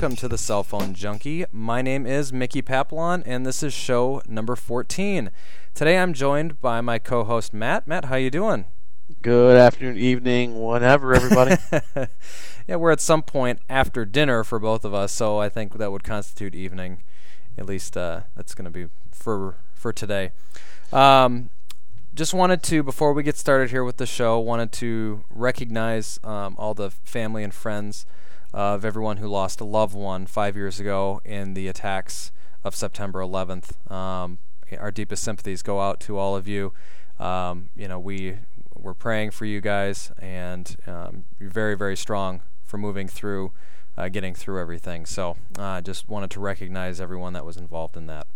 Welcome to The Cell Phone Junkie. My name is Mickey Papillon, and this is show number 14. Today I'm joined by my co-host Matt. Matt, how you doing? Good afternoon, evening, whatever, everybody. Yeah, we're at some point after dinner for both of us, so I think that would constitute evening. At least that's going to be for today. Just wanted to, before we get started here with the show, wanted to recognize all the family and friends of everyone who lost a loved one 5 years ago in the attacks of September 11th. Our deepest sympathies go out to all of you. We're praying for you guys, and you're very, very strong for moving through, getting through everything. So I just wanted to recognize everyone that was involved in that.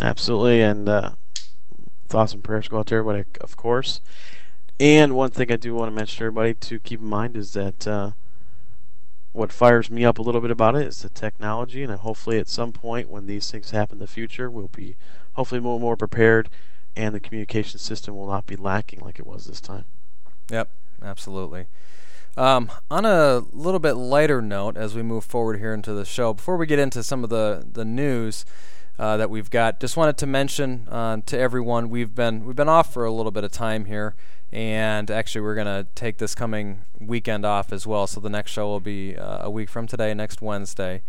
Absolutely, and thoughts and prayers go out to everybody, of course. And one thing I do want to mention to everybody to keep in mind is that what fires me up a little bit about it is the technology, and hopefully at some point when these things happen in the future, we'll be hopefully more prepared, and the communication system will not be lacking like it was this time. Yep, absolutely. On a little bit lighter note, as we move forward here into the show, before we get into some of the news that we've got, just wanted to mention to everyone we've been off for a little bit of time here, and actually we're going to take this coming weekend off as well. So the next show will be a week from today, next Wednesday,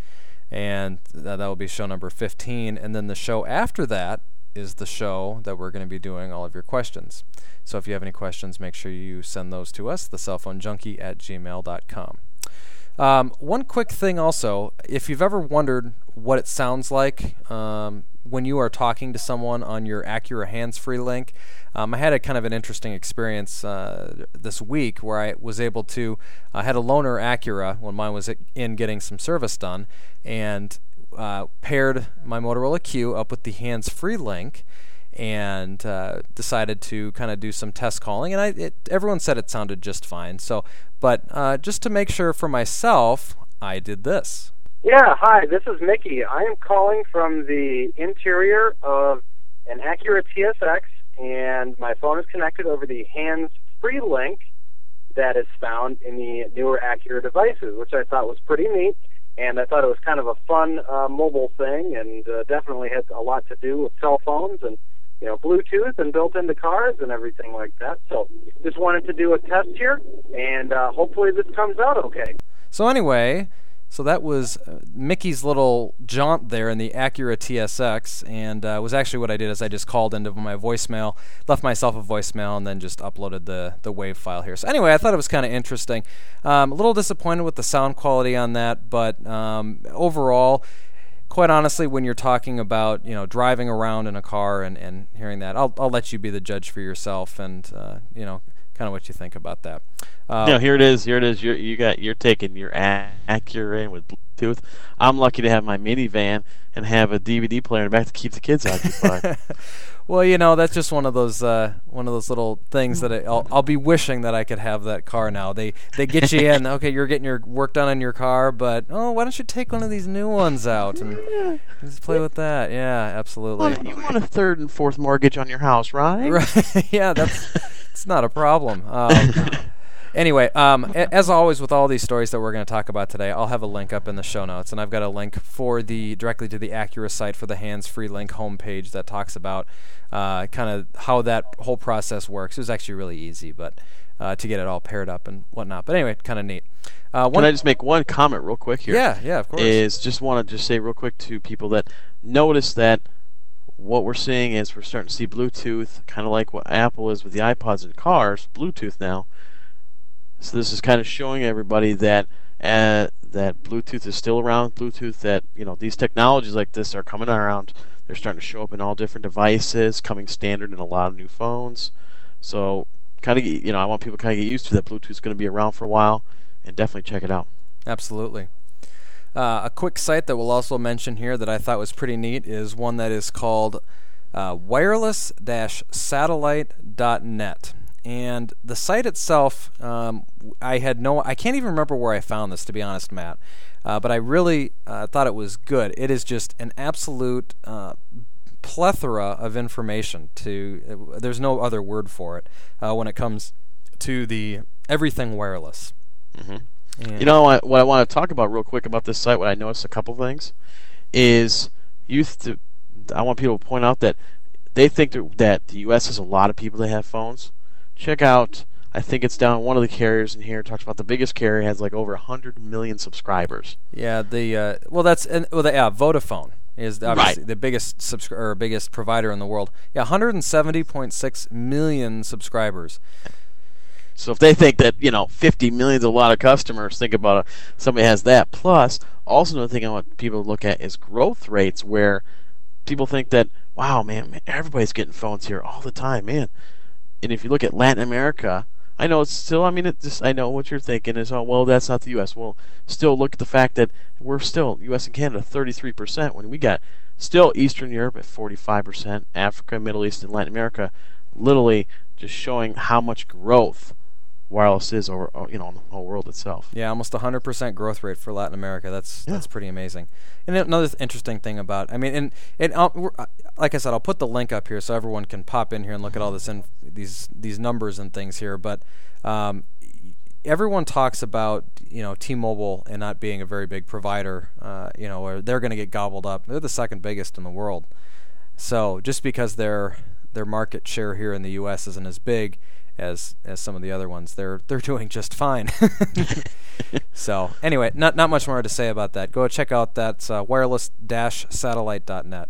and that will be show number 15. And then the show after that is the show that we're going to be doing all of your questions. So if you have any questions, make sure you send those to us, thecellphonejunkie@gmail.com. One quick thing also, if you've ever wondered what it sounds like when you are talking to someone on your Acura hands-free link, I had a kind of an interesting experience this week where I was able to, I had a loaner Acura when mine was in getting some service done, and paired my Motorola Q up with the hands-free link, and decided to kind of do some test calling, and everyone said it sounded just fine. So, but just to make sure for myself, I did this. Yeah, hi, this is Mickey. I am calling from the interior of an Acura TSX, and my phone is connected over the hands-free link that is found in the newer Acura devices, which I thought was pretty neat. And I thought it was kind of a fun mobile thing, and definitely had a lot to do with cell phones and, you know, Bluetooth and built into cars and everything like that. So just wanted to do a test here, and hopefully this comes out okay. So anyway, so that was Mickey's little jaunt there in the Acura TSX, and was actually what I did is I just called into my voicemail, left myself a voicemail, and then just uploaded the WAV file here. So anyway, I thought it was kind of interesting. A little disappointed with the sound quality on that, but overall, quite honestly, when you're talking about, you know, driving around in a car and hearing that, I'll let you be the judge for yourself, and you know, kind of what you think about that. No, here it is. You're taking your Acura in with Bluetooth. I'm lucky to have my minivan and have a DVD player in the back to keep the kids occupied. Well, you know, that's just one of those little things that I'll be wishing that I could have that car now. They get you in. Okay, you're getting your work done in your car, but why don't you take one of these new ones out and just play with that? Yeah, absolutely. Well, you want a third and fourth mortgage on your house, right? Right. Yeah, that's. It's not a problem. Anyway, as always with all these stories that we're going to talk about today, I'll have a link up in the show notes, and I've got a link for directly to the Acura site for the hands-free link homepage that talks about kind of how that whole process works. It was actually really easy, but to get it all paired up and whatnot. But anyway, kind of neat. Can I just make one comment real quick here? Yeah, of course. I want to say real quick to people that notice that what we're seeing is we're starting to see Bluetooth, kind of like what Apple is with the iPods and cars, Bluetooth now. So this is kind of showing everybody that that Bluetooth is still around, Bluetooth, that, you know, these technologies like this are coming around. They're starting to show up in all different devices, coming standard in a lot of new phones. So kind of, you know, I want people to kind of get used to that Bluetooth's going to be around for a while, and definitely check it out. Absolutely. A quick site that we'll also mention here that I thought was pretty neat is one that is called wireless-satellite.net. And the site itself, I can't even remember where I found this, to be honest, Matt. But I really thought it was good. It is just an absolute plethora of information. There's no other word for it when it comes to the everything wireless. Mm-hmm. Yeah. You know what I want to talk about real quick about this site, what I noticed a couple things, is I want people to point out that they think that the U.S. has a lot of people that have phones. Check out, I think it's down one of the carriers in here, talks about the biggest carrier has like over 100 million subscribers. Yeah, Vodafone is obviously right. The biggest provider in the world. Yeah, 170.6 million subscribers. So if they think that, 50 million is a lot of customers, think about it, somebody has that. Plus, also another thing I want people to look at is growth rates, where people think that, wow, man, everybody's getting phones here all the time, man. And if you look at Latin America, I know it's still, I know what you're thinking is, oh, well, that's not the U.S. Well, still look at the fact that we're still, U.S. and Canada, 33%, when we got still Eastern Europe at 45%, Africa, Middle East, and Latin America, literally just showing how much growth wireless is, or in the whole world itself. Yeah, almost 100% growth rate for Latin America. That's pretty amazing. And another interesting thing about, like I said, I'll put the link up here so everyone can pop in here and look at all this these numbers and things here. But everyone talks about T-Mobile and not being a very big provider, or they're going to get gobbled up. They're the second biggest in the world. So just because their market share here in the U.S. isn't as big as some of the other ones, they're doing just fine. So anyway, not much more to say about that. Go check out that wireless-satellite.net.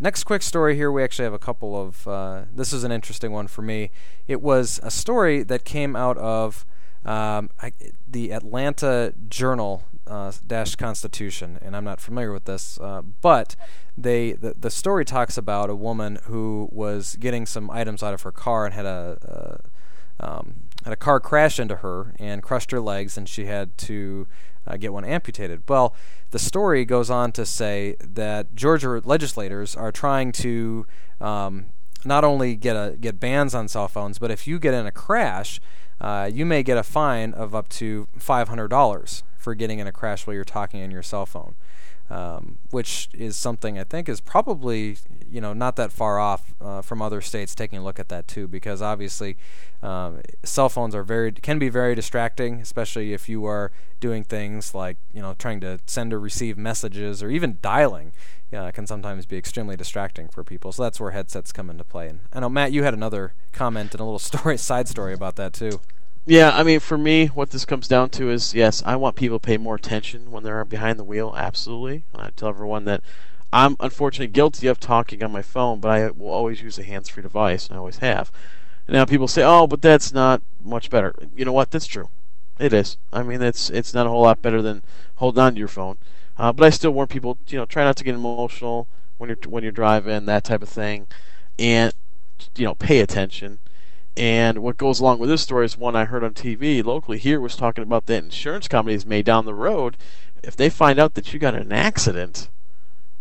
Next quick story here, we actually have a couple of... this is an interesting one for me. It was a story that came out of the Atlanta Journal-Constitution, and I'm not familiar with this, but the story talks about a woman who was getting some items out of her car and had a car crash into her and crushed her legs, and she had to get one amputated. Well, the story goes on to say that Georgia legislators are trying to not only get bans on cell phones, but if you get in a crash, you may get a fine of up to $500 for getting in a crash while you're talking on your cell phone, which is something I think is probably not that far off from other states taking a look at that too, because obviously cell phones can be very distracting, especially if you are doing things like trying to send or receive messages, or even dialing can sometimes be extremely distracting for people. So that's where headsets come into play. And I know, Matt, you had another comment and a little side story about that too. Yeah, for me, what this comes down to is, yes, I want people to pay more attention when they're behind the wheel, absolutely. And I tell everyone that I'm unfortunately guilty of talking on my phone, but I will always use a hands-free device, and I always have. And now people say, oh, but that's not much better. You know what? That's true. It is. It's not a whole lot better than holding on to your phone. But I still warn people, try not to get emotional when you're driving, that type of thing, and, pay attention. And what goes along with this story is one I heard on TV locally here was talking about that insurance companies may down the road, if they find out that you got an accident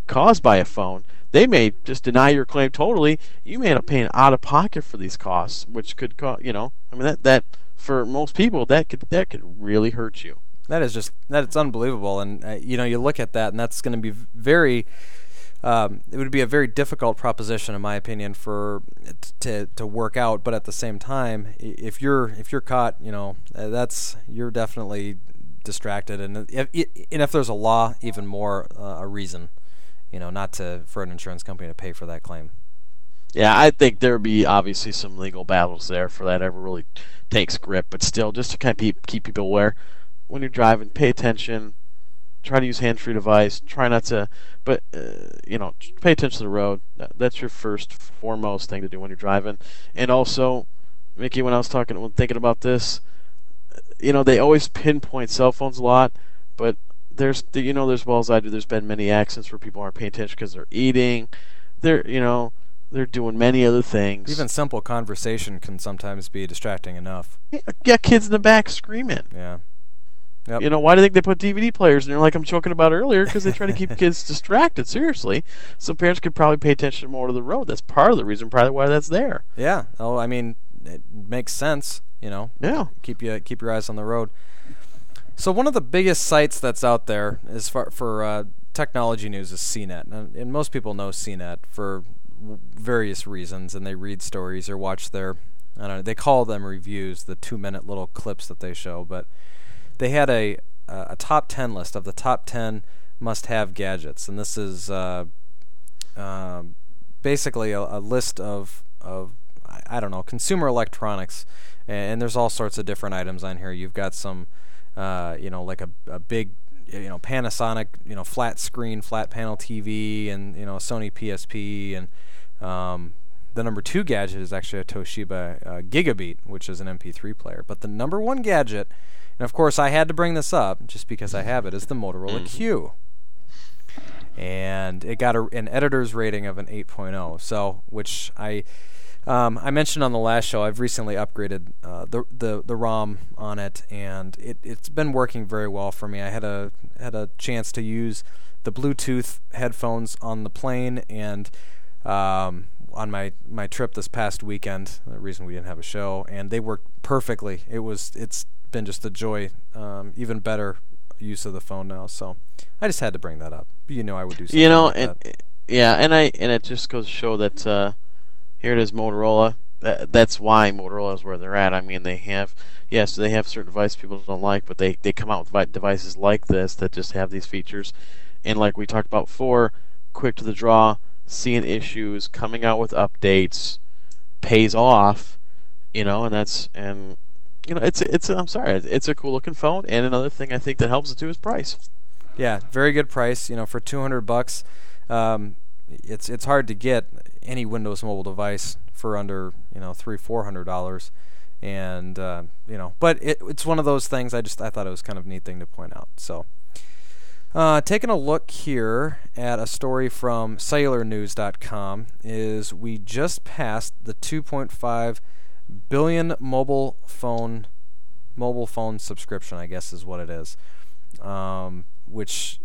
caused by a phone, they may just deny your claim totally. You may end up paying out of pocket for these costs, which could cause, that for most people that could really hurt you. It's unbelievable, and you look at that, and that's going to be very. It would be a very difficult proposition, in my opinion, for to work out. But at the same time, if you're caught, you're definitely distracted, and if there's a law, even more a reason, not to for an insurance company to pay for that claim. Yeah, I think there'd be obviously some legal battles there for that ever really takes grip. But still, just to kind of keep people aware when you're driving, pay attention. Try to use hands-free device. Try not to, but pay attention to the road. That's your foremost thing to do when you're driving. And also, Mickey, when I was thinking about this, they always pinpoint cell phones a lot, but there's well as I do. There's been many accidents where people aren't paying attention because they're eating, they're doing many other things. Even simple conversation can sometimes be distracting enough. Yeah, kids in the back screaming. Yeah. Yep. Why do you think they put DVD players in there, like I'm joking about earlier? Because they try to keep kids distracted, seriously. So parents could probably pay attention more to the road. That's part of the reason probably why that's there. Yeah. Oh, it makes sense, Yeah. Keep your eyes on the road. So one of the biggest sites that's out there as far for technology news is CNET. And most people know CNET for various reasons, and they read stories or watch their, they call them reviews, the 2-minute little clips that they show, but... they had a top 10 list of the top 10 must-have gadgets, and this is basically a list of I don't know, consumer electronics, and there's all sorts of different items on here. You've got some, like a big, Panasonic, flat screen, flat panel TV, and Sony PSP, and the number two gadget is actually a Toshiba Gigabeat, which is an MP3 player. But the number one gadget, and of course I had to bring this up just because I have it, is the Motorola Q. And it got an editor's rating of an 8.0, so which I mentioned on the last show. I've recently upgraded the ROM on it, and it's been working very well for me. I had a chance to use the Bluetooth headphones on the plane and on my trip this past weekend. The reason we didn't have a show, and they worked perfectly. It's been just a joy. Even better use of the phone now. So I just had to bring that up. You know I would do something. And it just goes to show that. Here it is, Motorola. That's why Motorola is where they're at. I mean, they have certain devices people don't like, but they come out with devices like this that just have these features. And like we talked about before, quick to the draw, seeing issues, coming out with updates, pays off, it's a cool looking phone. And another thing I think that helps it too is price. Yeah, very good price. For $200, it's hard to get any Windows mobile device for under $300-$400, and but it's one of those things. I thought it was kind of a neat thing to point out. So taking a look here at a story from CellularNews.com is we just passed the 2.5 billion mobile phone subscription, I guess is what it is, which.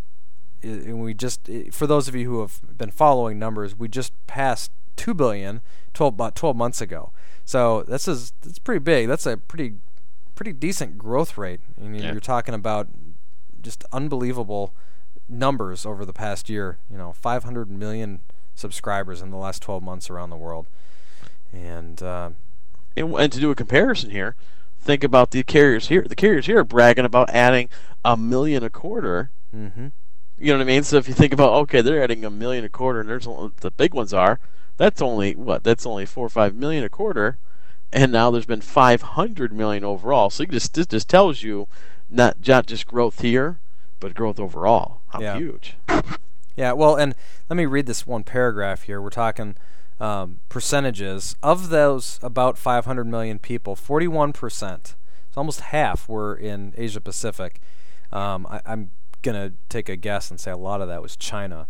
And we just, for those of you who have been following numbers, we just passed 2 billion about 12 months ago. So it's pretty big. That's a pretty decent growth rate. You're talking about just unbelievable numbers over the past year. 500 million subscribers in the last 12 months around the world. And to do a comparison here, think about the carriers here. The carriers here are bragging about adding 1 million a quarter. Mm-hmm. You know what I mean? So if you think about, okay, they're adding 1 million a quarter, and the big ones are, that's only 4 or 5 million a quarter, and now there's been 500 million overall. So this tells you not just growth here, but growth overall. How huge. Yeah, well, and let me read this one paragraph here. We're talking percentages. Of those about 500 million people, 41%, it's almost half, were in Asia Pacific. I'm going to take a guess and say a lot of that was China.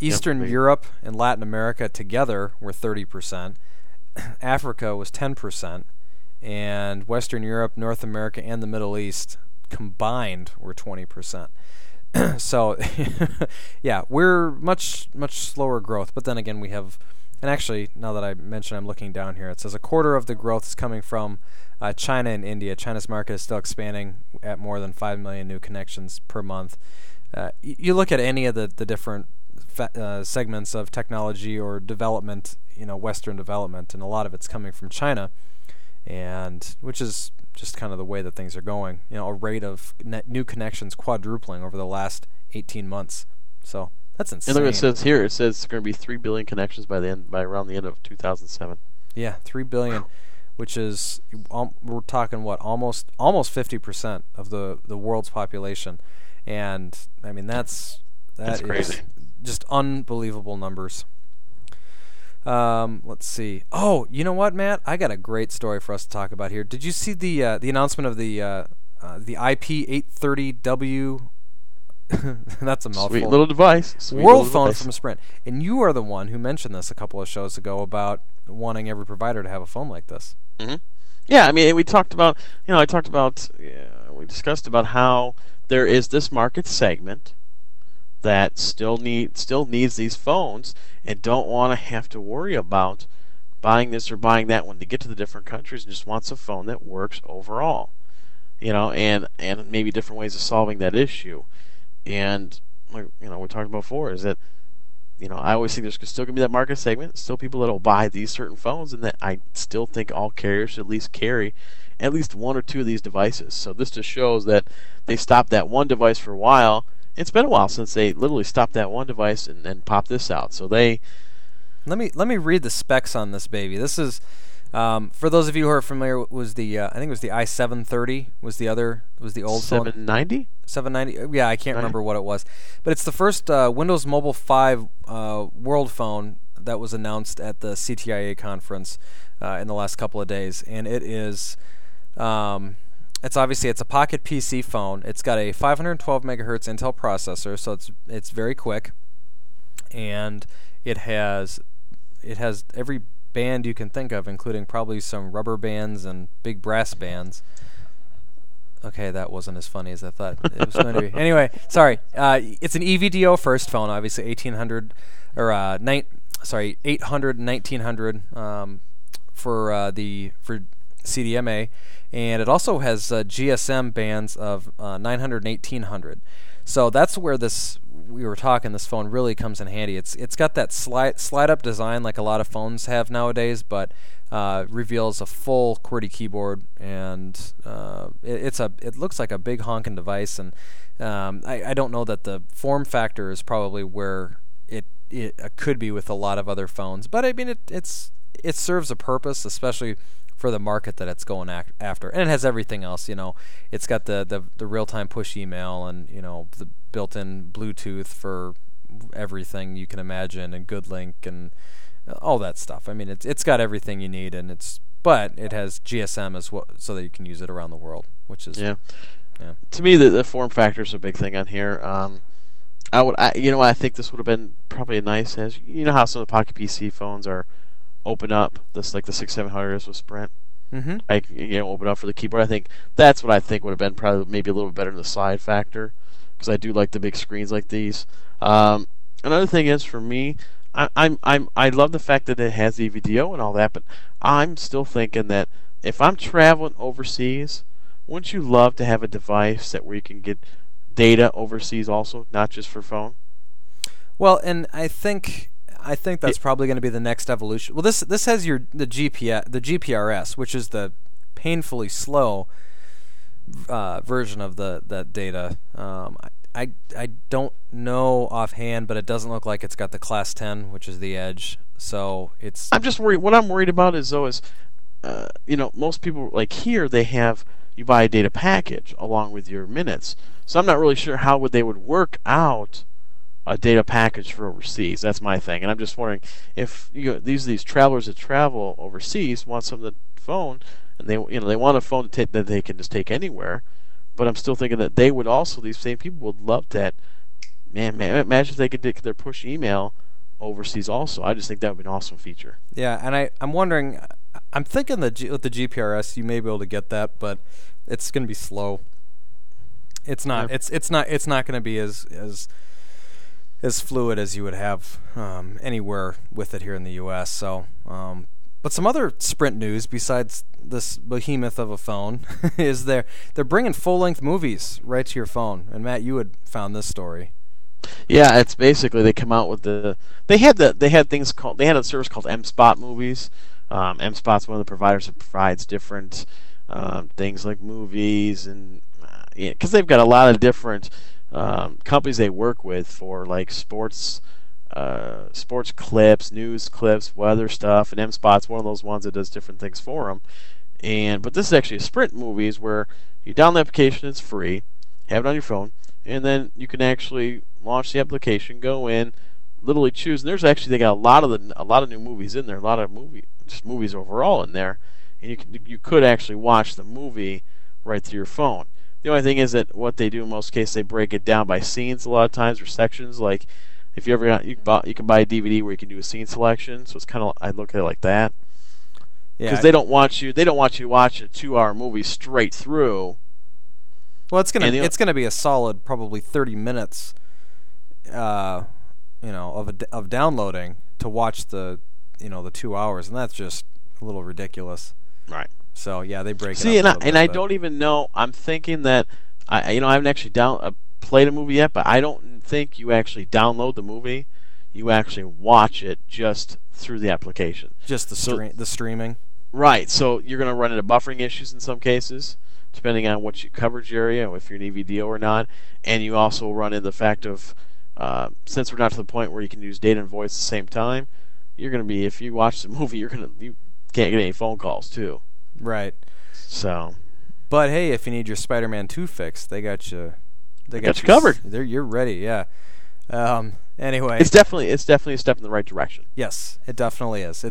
Eastern Europe and Latin America together were 30%. Africa was 10%. And Western Europe, North America, and the Middle East combined were 20%. So, yeah, we're much slower growth. But then again, we have... And actually, now that I mentioned, I'm looking down here. It says a quarter of the growth is coming from China and India. China's market is still expanding at more than 5 million new connections per month. You look at any of the different segments of technology or development, Western development, and a lot of it's coming from China, and which is just kind of the way that things are going. A rate of new connections quadrupling over the last 18 months. So... That's insane. And look what it says here. It says it's going to be 3 billion connections by around the end of 2007. Yeah, 3 billion, which is, we're talking, what, almost 50% of the world's population. And, I mean, that's crazy. Just unbelievable numbers. Let's see. Oh, you know what, Matt? I got a great story for us to talk about here. Did you see the announcement of the IP830W? That's a mouthful. Sweet little device. World phone from Sprint. And you are the one who mentioned this a couple of shows ago about wanting every provider to have a phone like this. Mm-hmm. Yeah, I mean, we discussed about how there is this market segment that still needs these phones and don't want to have to worry about buying this or buying that one to get to the different countries, and just wants a phone that works overall. And maybe different ways of solving that issue. And we talked about before is that I always think there's still gonna be that market segment, still people that'll buy these certain phones, and that I still think all carriers should at least carry at least one or two of these devices. So this just shows that they stopped that one device for a while. It's been a while since they literally stopped that one device and then popped this out. So they let me read the specs on this baby. This is for those of you who are familiar, was the I think it was the i730 was the other, was the old 790? 790. Yeah, I can't remember what it was, but it's the first Windows Mobile 5 world phone that was announced at the CTIA conference in the last couple of days, and it is it's a pocket PC phone. It's got a 512 megahertz Intel processor, so it's very quick, and it has every band you can think of, including probably some rubber bands and big brass bands. Okay, that wasn't as funny as I thought it was going to be. Anyway, sorry. It's an EVDO first phone, obviously 800, 1900 for CDMA, and it also has GSM bands of 900 and 1800. So that's where this phone really comes in handy. It's got that slide-up design like a lot of phones have nowadays, but reveals a full QWERTY keyboard, and it looks like a big honking device. And I don't know that the form factor is probably where it could be with a lot of other phones, but I mean it serves a purpose, especially for the market that it's going after, and it has everything else. You know, it's got the real-time push email, and you know, the built-in Bluetooth for everything you can imagine, and GoodLink, and all that stuff. I mean, it's got everything you need, and it has GSM as well, so that you can use it around the world, which is yeah. To me, the form factor is a big thing on here. I think this would have been probably a nice, as you know how some of the pocket PC phones are. Open up this, like the 6700S with Sprint. Mm-hmm. Open up for the keyboard. I think that's what I think would have been probably maybe a little bit better than the slide factor, because I do like the big screens like these. Another thing is, for me, I love the fact that it has EVDO and all that, but I'm still thinking that if I'm traveling overseas, wouldn't you love to have a device where you can get data overseas also, not just for phone? Well, and I think that's probably going to be the next evolution. Well, this has the GPRS, which is the painfully slow version of that data. I don't know offhand, but it doesn't look like it's got the Class 10, which is the Edge. So it's. I'm just worried. What I'm worried about is most people, like here, they have, you buy a data package along with your minutes. So I'm not really sure how they would work out a data package for overseas. That's my thing, and I'm just wondering if these travelers that travel overseas want something to phone, and they want a phone that they can just take anywhere. But I'm still thinking that these same people would love that. Man, imagine if they could get their push email overseas also. I just think that would be an awesome feature. Yeah, and I'm wondering. I'm thinking with the GPRS, you may be able to get that, but it's going to be slow. It's not. Yeah. It's not going to be as fluid as you would have anywhere with it here in the U.S. So, but some other Sprint news besides this behemoth of a phone is they're bringing full-length movies right to your phone. And Matt, you had found this story. Yeah, it's basically they come out with they had a service called M Spot Movies. M Spot's one of the providers that provides different things like movies, and because they've got a lot of different. Companies they work with for like sports clips, news clips, weather stuff, and M Spot's one of those ones that does different things for them. But this is actually a Sprint Movies where you download the application, it's free, have it on your phone, and then you can actually launch the application, go in, literally choose. And they got a lot of new movies in there, just movies overall in there, and you could actually watch the movie right through your phone. The only thing is that what they do in most cases, they break it down by scenes a lot of times or sections. Like if you ever you can buy a DVD where you can do a scene selection. So it's kind of, I look at it like that. Yeah. Because they don't want you to watch a 2-hour movie straight through. Well, it's gonna be a solid probably 30 minutes, of downloading to watch the 2 hours, and that's just a little ridiculous. Right. So yeah, they break it. See, up and I don't even know. I'm thinking that I haven't actually played a movie yet, but I don't think you actually download the movie. You actually watch it just through the application. Just the streaming. Right, so you're going to run into buffering issues in some cases, depending on what your coverage area, if you're an EVDO or not, and you also run into the fact of, since we're not to the point where you can use data and voice at the same time, you're going to be, if you watch the movie, you can't get any phone calls too. Right. So. But hey, if you need your Spider-Man 2 fixed, they got you. They got you covered. You're ready. Yeah. Anyway, it's definitely a step in the right direction. Yes, it definitely is.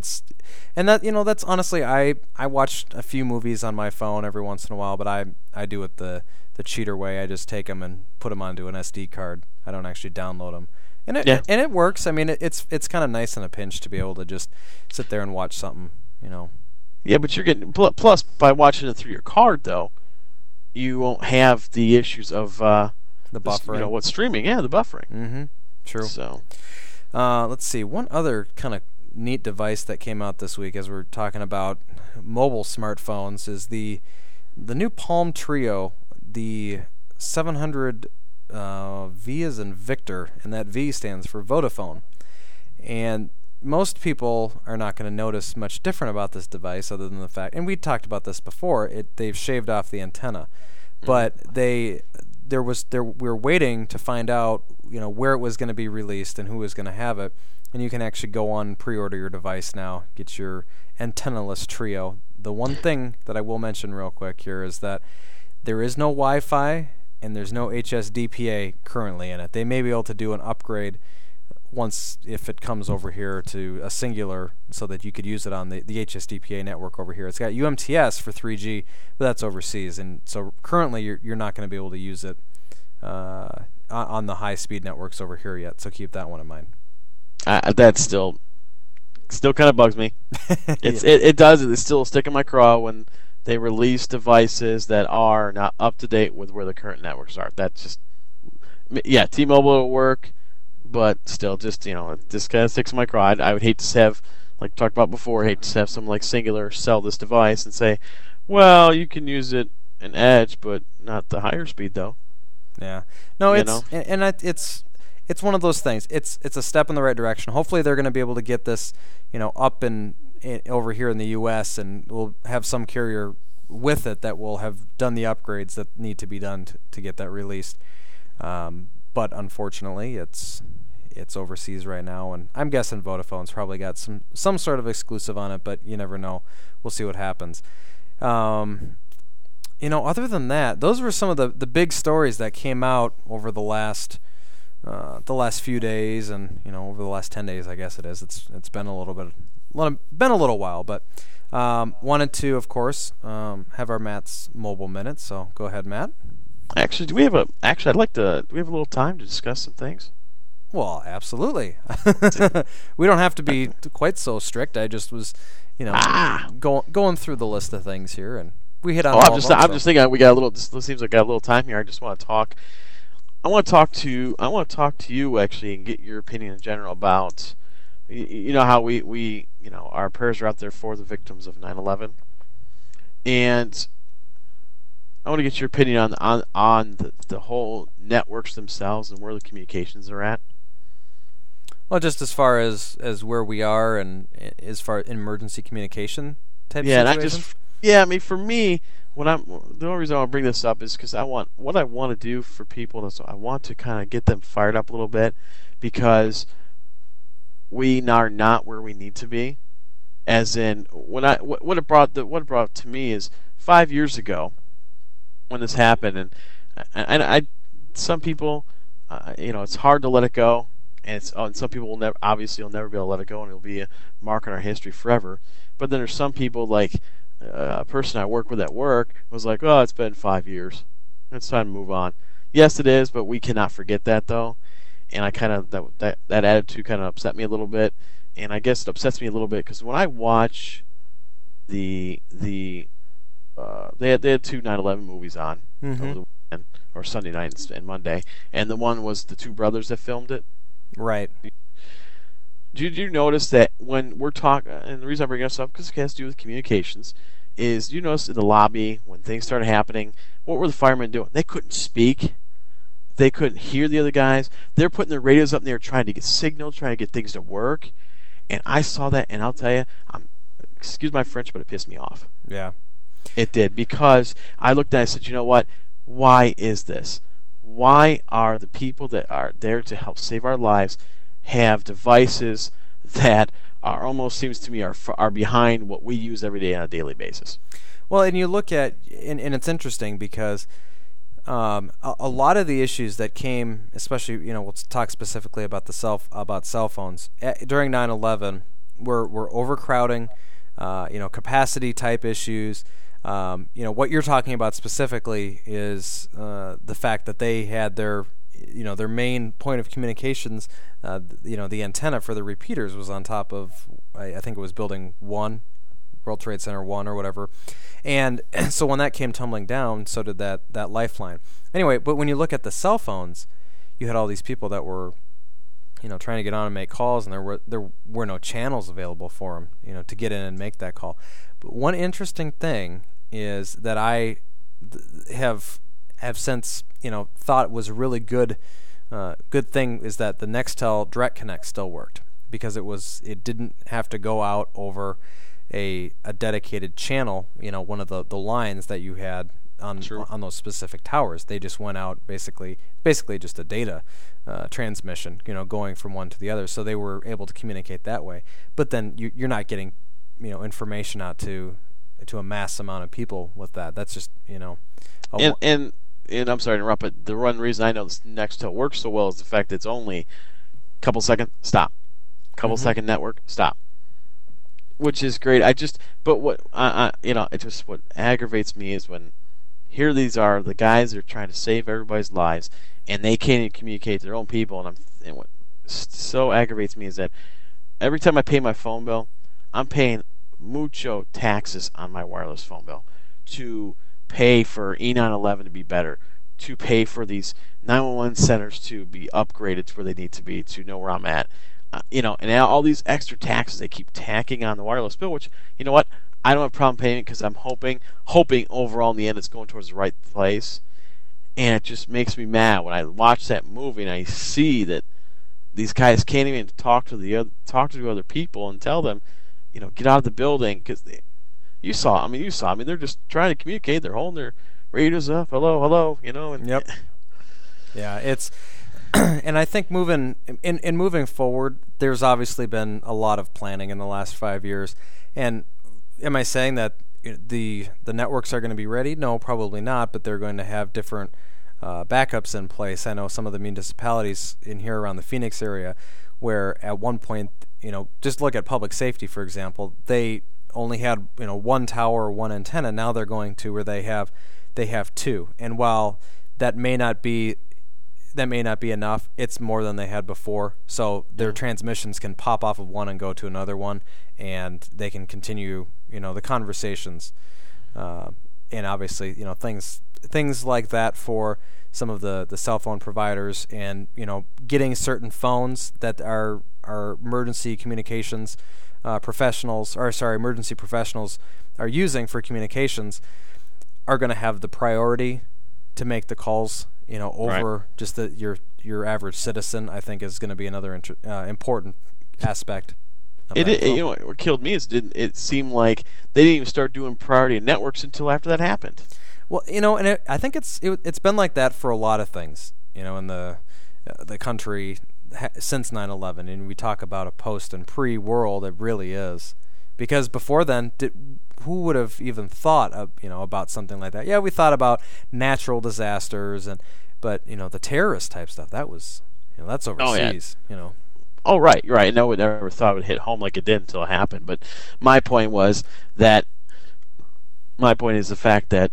That's honestly, I watched a few movies on my phone every once in a while, but I do it the cheater way. I just take them and put them onto an SD card. I don't actually download them, and it works. I mean, it's kind of nice in a pinch to be able to just sit there and watch something, you know. Yeah, but you're getting plus by watching it through your card though, you won't have the issues of the buffering. You know what's streaming? Yeah, the buffering. Mm-hmm. True. So, let's see. One other kind of neat device that came out this week, as we're talking about mobile smartphones, is the new Palm Treo, the 700 V as in Victor, and that V stands for Vodafone. And most people are not going to notice much different about this device, other than the fact, and we talked about this before, they've shaved off the antenna, but we were waiting to find out, you know, where it was going to be released and who was going to have it, and you can actually go on and pre-order your device now, get your antennaless Treo. The one thing that I will mention real quick here is that there is no Wi-Fi and there's no HSDPA currently in it. They may be able to do an upgrade once, if it comes over here to a Cingular, so that you could use it on the HSDPA network over here. It's got UMTS for 3G, but that's overseas, and so currently you're not going to be able to use it on the high-speed networks over here yet. So keep that one in mind. That still kind of bugs me. It's it does. It's still a stick in my craw when they release devices that are not up to date with where the current networks are. That's just T-Mobile will work. But still, just, you know, this kind of sticks in my craw. I would hate to have, like talked about before, hate to have some like Cingular sell this device and say, well, you can use it in Edge, but not the higher speed though. Yeah. No, it's one of those things. It's a step in the right direction. Hopefully, they're going to be able to get this, you know, up and over here in the U.S. and we'll have some carrier with it that will have done the upgrades that need to be done to get that released. But unfortunately, it's overseas right now, and I'm guessing Vodafone's probably got some sort of exclusive on it, but you never know. We'll see what happens. You know, other than that, those were some of the big stories that came out over the last few days, and you know, over the last 10 days, I guess it is. It's been a little while, but wanted to, of course, have our Matt's mobile minute. So go ahead, Matt. Actually, do we have a little time to discuss some things? Well, absolutely. We don't have to be quite so strict. I just was, you know, going through the list of things here, and we hit on. I'm just thinking we got a little. This seems like I got a little time here. I just want to talk. I want to talk to you actually, and get your opinion in general about, you know, how we you know, our prayers are out there for the victims of 9/11, and I want to get your opinion on the whole networks themselves and where the communications are at. Well, just as far as where we are and as far as emergency communication type situation. I mean, for me, the only reason I want to bring this up is because what I want to do for people is I want to kind of get them fired up a little bit, because we are not where we need to be. As in, what it brought to me is 5 years ago, when this happened, and I some people, you know, it's hard to let it go, and some people will never be able to let it go, and it'll be a mark on our history forever. But then there's some people, like a person I work with at work was like, oh, it's been 5 years, it's time to move on. Yes, it is, but we cannot forget that though, and I kind of that attitude kind of upset me a little bit, and I guess it upsets me a little bit because when I watch the they had two 9/11 movies on, mm-hmm, over the weekend, or Sunday night and Monday, and the one was the two brothers that filmed it. Right. Did you notice that when we're talking, and the reason I bring this up because it has to do with communications, is you notice in the lobby when things started happening, what were the firemen doing? They couldn't speak, they couldn't hear the other guys. They're putting their radios up in there trying to get signal, trying to get things to work. And I saw that, and I'll tell you, excuse my French, but it pissed me off. Yeah. It did, because I looked at it and I said, you know what? Why is this? Why are the people that are there to help save our lives have devices that are almost, seems to me, are behind what we use every day on a daily basis? Well, and you look at, and it's interesting because a lot of the issues that came, especially, you know, we'll talk specifically about cell phones during 9/11, were overcrowding, capacity type issues. What you're talking about specifically is the fact that they had their main point of communications, the antenna for the repeaters was on top of, I think it was building 1, World Trade Center 1 or whatever. And so when that came tumbling down, so did that lifeline. Anyway, but when you look at the cell phones, you had all these people that were, trying to get on and make calls, and there were no channels available for them, to get in and make that call. But one interesting thing is that I have since thought was a really good thing is that the Nextel Direct Connect still worked, because it didn't have to go out over a dedicated channel, one of the lines that you had on those specific towers. They just went out basically just a data transmission, going from one to the other. So they were able to communicate that way. But then you're not getting information out to a mass amount of people with that. That's just, And I'm sorry to interrupt, but the one reason I know this Nextel works so well is the fact that it's only couple second stop, couple second network stop, which is great. It just, what aggravates me is when here these are the guys that are trying to save everybody's lives, and they can't even communicate to their own people. And what so aggravates me is that every time I pay my phone bill, I'm paying mucho taxes on my wireless phone bill to pay for E911 to be better, to pay for these 911 centers to be upgraded to where they need to be, to know where I'm at, and all these extra taxes they keep tacking on the wireless bill, which, you know what, I don't have a problem paying it, because I'm hoping overall in the end it's going towards the right place. And it just makes me mad when I watch that movie and I see that these guys can't even talk to other people and tell them, get out of the building, because you saw, they're just trying to communicate. They're holding their radios up, hello, hello, and yep. Yeah, it's, and I think moving forward, there's obviously been a lot of planning in the last 5 years. And am I saying that the networks are going to be ready? No, probably not, but they're going to have different backups in place. I know some of the municipalities in here around the Phoenix area, where at one point, just look at public safety, for example, they only had one tower, one antenna. Now they're going to where they have two, and while that may not be enough, it's more than they had before. So their transmissions can pop off of one and go to another one, and they can continue the conversations, and obviously things like that for some of the cell phone providers, and getting certain phones that are emergency communications. Emergency professionals are using for communications are going to have the priority to make the calls, over right. Just your average citizen. I think is going to be another important aspect. What killed me is it seemed like they didn't even start doing priority networks until after that happened. Well, and I think it's been like that for a lot of things, in the country. Since 9/11, and we talk about a post and pre world, it really is, because before then, who would have even thought of about something like that? Yeah, we thought about natural disasters, but the terrorist type stuff that was that's overseas. Oh, yeah. Oh right. No one ever thought it would hit home like it did until it happened. But my point is the fact that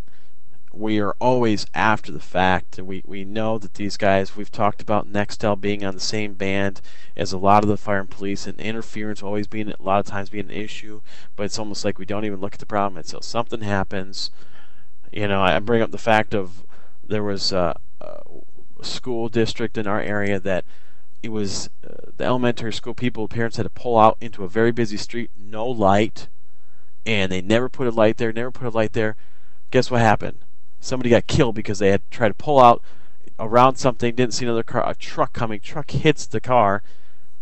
we are always after the fact, and we know that these guys, we've talked about Nextel being on the same band as a lot of the fire and police, and interference always being, a lot of times, being an issue, but it's almost like we don't even look at the problem until something happens. I bring up the fact of there was a school district in our area that it was the elementary school parents had to pull out into a very busy street, no light, and they never put a light there. Guess what happened? Somebody got killed because they had tried to pull out around something, didn't see another car, a truck coming, truck hits the car,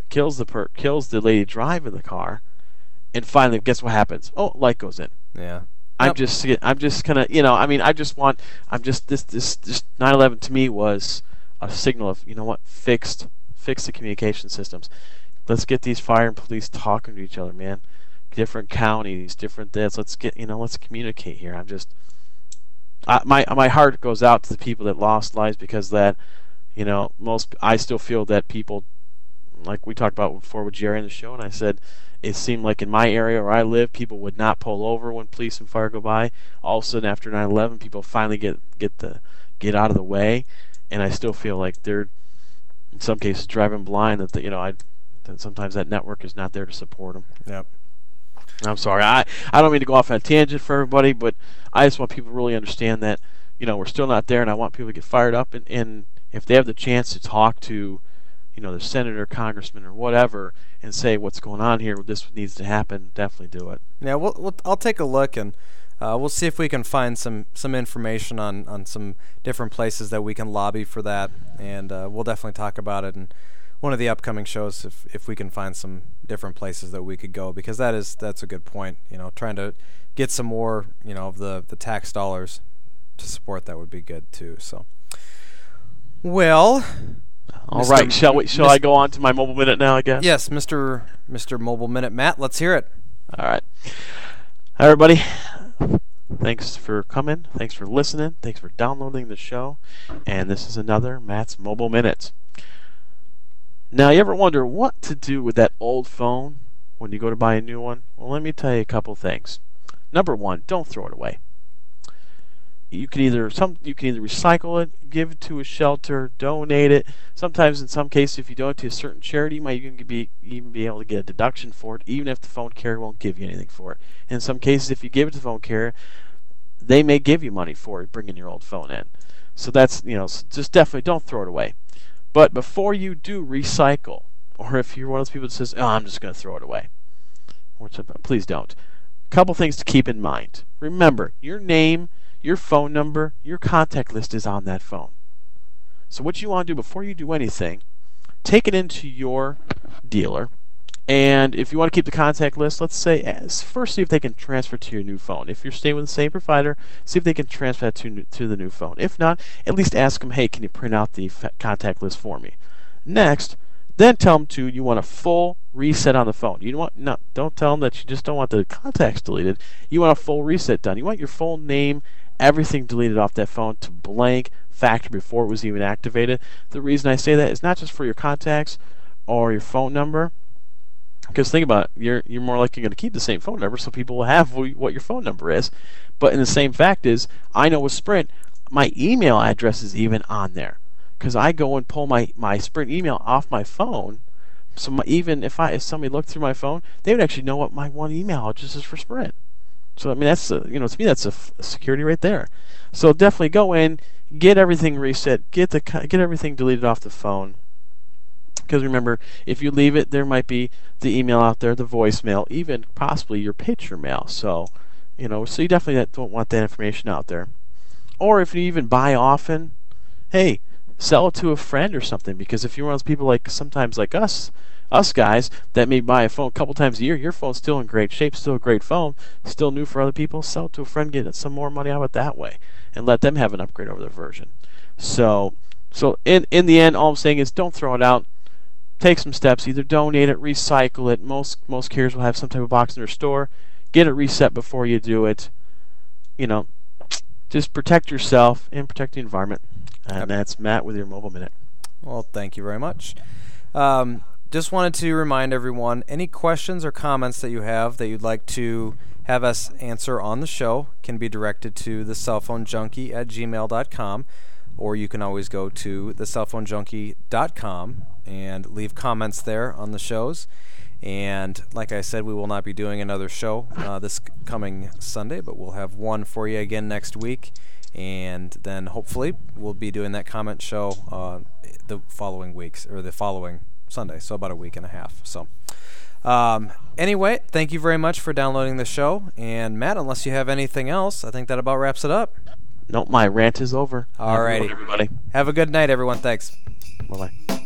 kills the lady driving the car, And finally, guess what happens? Oh, light goes in. Yeah. This 9/11 to me was a signal of, you know what, fix the communication systems. Let's get these fire and police talking to each other, man. Different counties, different this. Let's communicate here. My heart goes out to the people that lost lives because that, I still feel that people, like we talked about before with Jerry on the show, and I said it seemed like in my area where I live, people would not pull over when police and fire go by. All of a sudden, after 9/11, people finally get out of the way, and I still feel like they're in some cases driving blind. That sometimes that network is not there to support them. Yep. I'm sorry. I don't mean to go off on a tangent for everybody, but I just want people to really understand that, we're still not there, and I want people to get fired up. And if they have the chance to talk to, their senator, congressman, or whatever, and say what's going on here, this needs to happen, definitely do it. Yeah, I'll take a look, and we'll see if we can find some information on some different places that we can lobby for that, and we'll definitely talk about it in one of the upcoming shows if we can find some different places that we could go, because that's a good point. Trying to get some more of the tax dollars to support that would be good too. So, well, all Mr. right. Shall I go on to my Mobile Minute now? I guess. Yes, Mr. Mobile Minute, Matt. Let's hear it. All right. Hi, everybody. Thanks for coming. Thanks for listening. Thanks for downloading the show. And this is another Matt's Mobile Minute. Now, you ever wonder what to do with that old phone when you go to buy a new one? Well, let me tell you a couple things. Number one, don't throw it away. You can either recycle it, give it to a shelter, donate it. Sometimes, in some cases, if you donate to a certain charity, you might even be able to get a deduction for it, even if the phone carrier won't give you anything for it. In some cases, if you give it to the phone carrier, they may give you money for it, bringing your old phone in. So that's, just definitely don't throw it away. But before you do recycle, or if you're one of those people that says, I'm just going to throw it away, please don't. A couple things to keep in mind. Remember, your name, your phone number, your contact list is on that phone. So what you want to do before you do anything, take it into your dealer, and if you want to keep the contact list, let's say, first see if they can transfer to your new phone. If you're staying with the same provider, see if they can transfer that to the new phone. If not, at least ask them, hey, can you print out the contact list for me? Next, then tell them you want a full reset on the phone. Don't tell them that you just don't want the contacts deleted. You want a full reset done. You want your full name, everything deleted off that phone to blank factory before it was even activated. The reason I say that is not just for your contacts or your phone number, because think about it, you're more likely going to keep the same phone number, so people will have what your phone number is. But in the same fact is, I know with Sprint, my email address is even on there, because I go and pull my Sprint email off my phone. So even if somebody looked through my phone, they would actually know what my one email address is for Sprint. So I mean, that's to me that's a security right there. So definitely go in, get everything reset, get everything deleted off the phone. Because remember, if you leave it, there might be the email out there, the voicemail, even possibly your picture mail. So, so you definitely don't want that information out there. Or if you even buy often, hey, sell it to a friend or something. Because if you're one of those people sometimes like us guys that may buy a phone a couple times a year, your phone's still in great shape, still a great phone, still new for other people, sell it to a friend, get some more money out of it that way, and let them have an upgrade over their version. So in the end, all I'm saying is don't throw it out. Take some steps, either donate it, recycle it. Most carriers will have some type of box in their store. Get it reset before you do it. Just protect yourself and protect the environment. And that's Matt with your Mobile Minute. Well, thank you very much. Just wanted to remind everyone, any questions or comments that you have that you'd like to have us answer on the show can be directed to thecellphonejunkie@gmail.com. Or you can always go to thecellphonejunkie.com and leave comments there on the shows. And like I said, we will not be doing another show this coming Sunday, but we'll have one for you again next week. And then hopefully we'll be doing that comment show the following Sunday, so about a week and a half. So anyway, thank you very much for downloading the show. And Matt, unless you have anything else, I think that about wraps it up. Nope, my rant is over. All righty, everybody. Have a good night, everyone. Thanks. Bye-bye.